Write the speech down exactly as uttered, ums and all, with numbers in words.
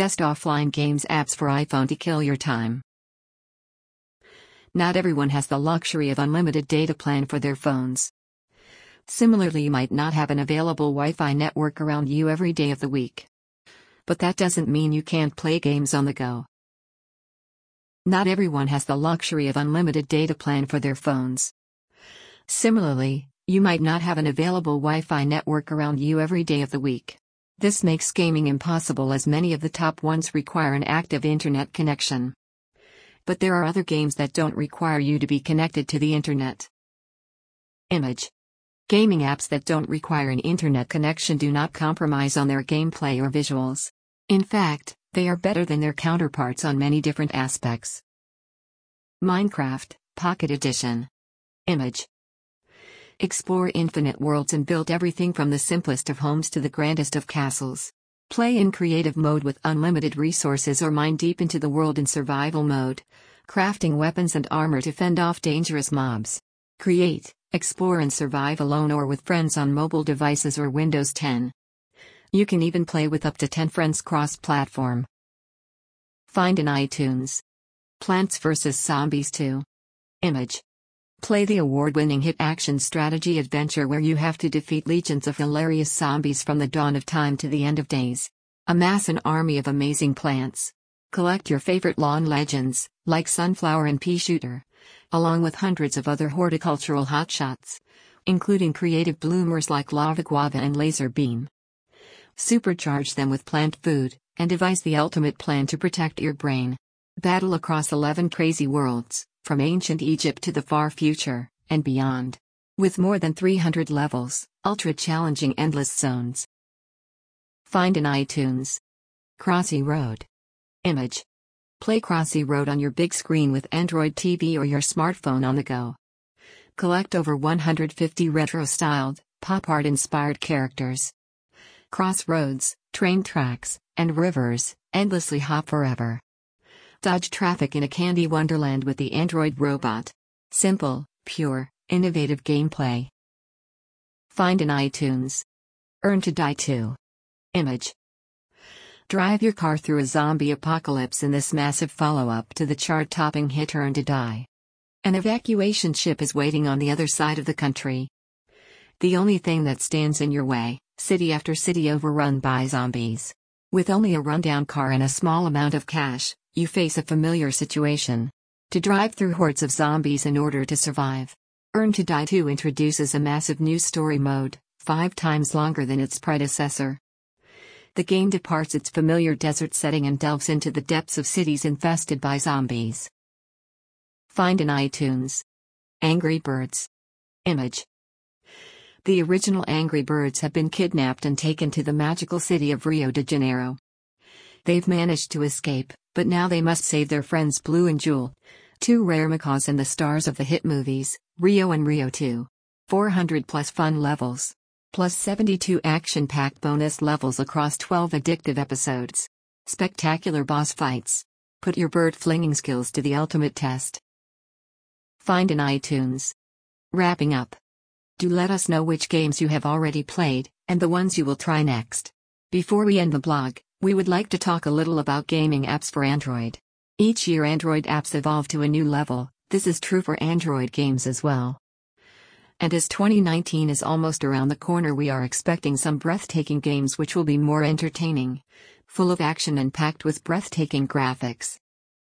Best offline games apps for iPhone to kill your time. Not everyone has the luxury of unlimited data plan for their phones. Similarly, you might not have an available Wi-Fi network around you every day of the week. But that doesn't mean you can't play games on the go. Not everyone has the luxury of unlimited data plan for their phones. Similarly, you might not have an available Wi-Fi network around you every day of the week. This makes gaming impossible, as many of the top ones require an active internet connection. But there are other games that don't require you to be connected to the internet. Image. Gaming apps that don't require an internet connection do not compromise on their gameplay or visuals. In fact, they are better than their counterparts on many different aspects. Minecraft Pocket Edition. Image. Explore infinite worlds and build everything from the simplest of homes to the grandest of castles. Play in creative mode with unlimited resources, or mine deep into the world in survival mode, crafting weapons and armor to fend off dangerous mobs. Create, explore and survive alone or with friends on mobile devices or Windows ten. You can even play with up to ten friends cross-platform. Find in iTunes. Plants versus. Zombies two. Image. Play the award-winning hit action strategy adventure where you have to defeat legions of hilarious zombies from the dawn of time to the end of days. Amass an army of amazing plants. Collect your favorite lawn legends, like sunflower and pea shooter, along with hundreds of other horticultural hotshots, including creative bloomers like lava guava and laser beam. Supercharge them with plant food, and devise the ultimate plan to protect your brain. Battle across eleven crazy worlds. From ancient Egypt to the far future, and beyond. With more than three hundred levels, ultra-challenging endless zones. Find in iTunes. Crossy Road. Image. Play Crossy Road on your big screen with Android T V or your smartphone on the go. Collect over one hundred fifty retro-styled, pop art-inspired characters. Crossroads, train tracks, and rivers, endlessly hop forever. Dodge traffic in a candy wonderland with the Android robot. Simple, pure, innovative gameplay. Find in iTunes. Earn to Die two. Image. Drive your car through a zombie apocalypse in this massive follow-up to the chart-topping hit Earn to Die. An evacuation ship is waiting on the other side of the country. The only thing that stands in your way, city after city overrun by zombies. With only a rundown car and a small amount of cash, you face a familiar situation. To drive through hordes of zombies in order to survive. Earn to Die two introduces a massive new story mode, five times longer than its predecessor. The game departs its familiar desert setting and delves into the depths of cities infested by zombies. Find in iTunes. Angry Birds. Image. The original Angry Birds have been kidnapped and taken to the magical city of Rio de Janeiro. They've managed to escape, but now they must save their friends Blue and Jewel, two rare macaws and the stars of the hit movies, Rio and Rio two. four hundred plus fun levels. Plus seventy-two action-packed bonus levels across twelve addictive episodes. Spectacular boss fights. Put your bird-flinging skills to the ultimate test. Find in iTunes. Wrapping up. Do let us know which games you have already played, and the ones you will try next. Before we end the blog, we would like to talk a little about gaming apps for Android. Each year Android apps evolve to a new level. This is true for Android games as well. And as twenty nineteen is almost around the corner, we are expecting some breathtaking games which will be more entertaining, full of action and packed with breathtaking graphics.